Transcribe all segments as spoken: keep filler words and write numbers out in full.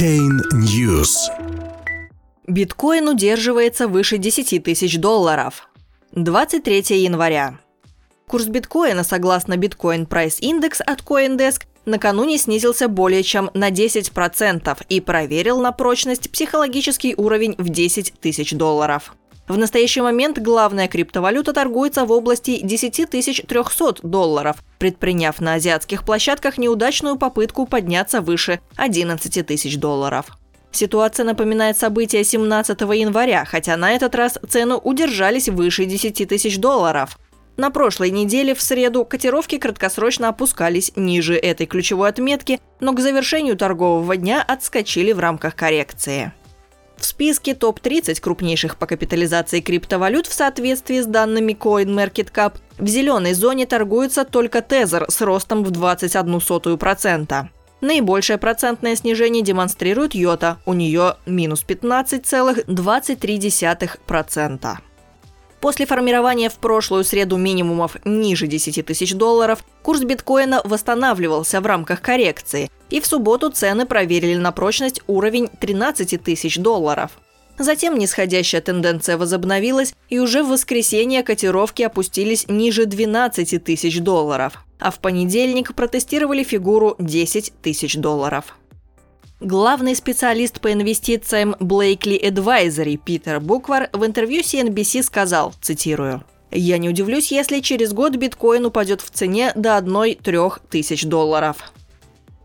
Chain News. Биткоин удерживается выше десяти тысяч долларов. двадцать третьего января. Курс биткоина, согласно Bitcoin Price Index от Coindesk, накануне снизился более чем на десять процентов и проверил на прочность психологический уровень в десять тысяч долларов. В настоящий момент главная криптовалюта торгуется в области десять тысяч триста долларов, предприняв на азиатских площадках неудачную попытку подняться выше одиннадцати тысяч долларов. Ситуация напоминает события семнадцатого января, хотя на этот раз цену удержались выше десяти тысяч долларов. На прошлой неделе в среду котировки краткосрочно опускались ниже этой ключевой отметки, но к завершению торгового дня отскочили в рамках коррекции. В списке топ тридцать крупнейших по капитализации криптовалют в соответствии с данными CoinMarketCap в зеленой зоне торгуется только Tezos с ростом в двадцать одну сотую процента. Наибольшее процентное снижение демонстрирует Yota, у нее минус пятнадцать целых двадцать три сотых процента. После формирования в прошлую среду минимумов ниже десяти тысяч долларов курс биткоина восстанавливался в рамках коррекции, и в субботу цены проверили на прочность уровень тринадцати тысяч долларов. Затем нисходящая тенденция возобновилась, и уже в воскресенье котировки опустились ниже двенадцати тысяч долларов, а в понедельник протестировали фигуру десять тысяч долларов. Главный специалист по инвестициям Blakely Advisory Питер Буквар в интервью си эн би си сказал, цитирую, «Я не удивлюсь, если через год биткоин упадет в цене до одной-трёх тысяч долларов».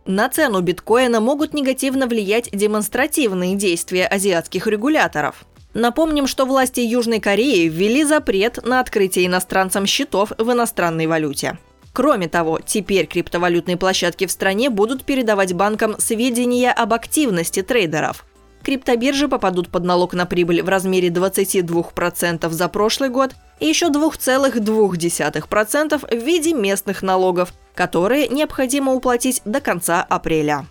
На цену биткоина могут негативно влиять демонстративные действия азиатских регуляторов. Напомним, что власти Южной Кореи ввели запрет на открытие иностранцам счетов в иностранной валюте. Кроме того, теперь криптовалютные площадки в стране будут передавать банкам сведения об активности трейдеров. Криптобиржи попадут под налог на прибыль в размере двадцати двух процентов за прошлый год и еще двух целых двух десятых процента в виде местных налогов, которые необходимо уплатить до конца апреля.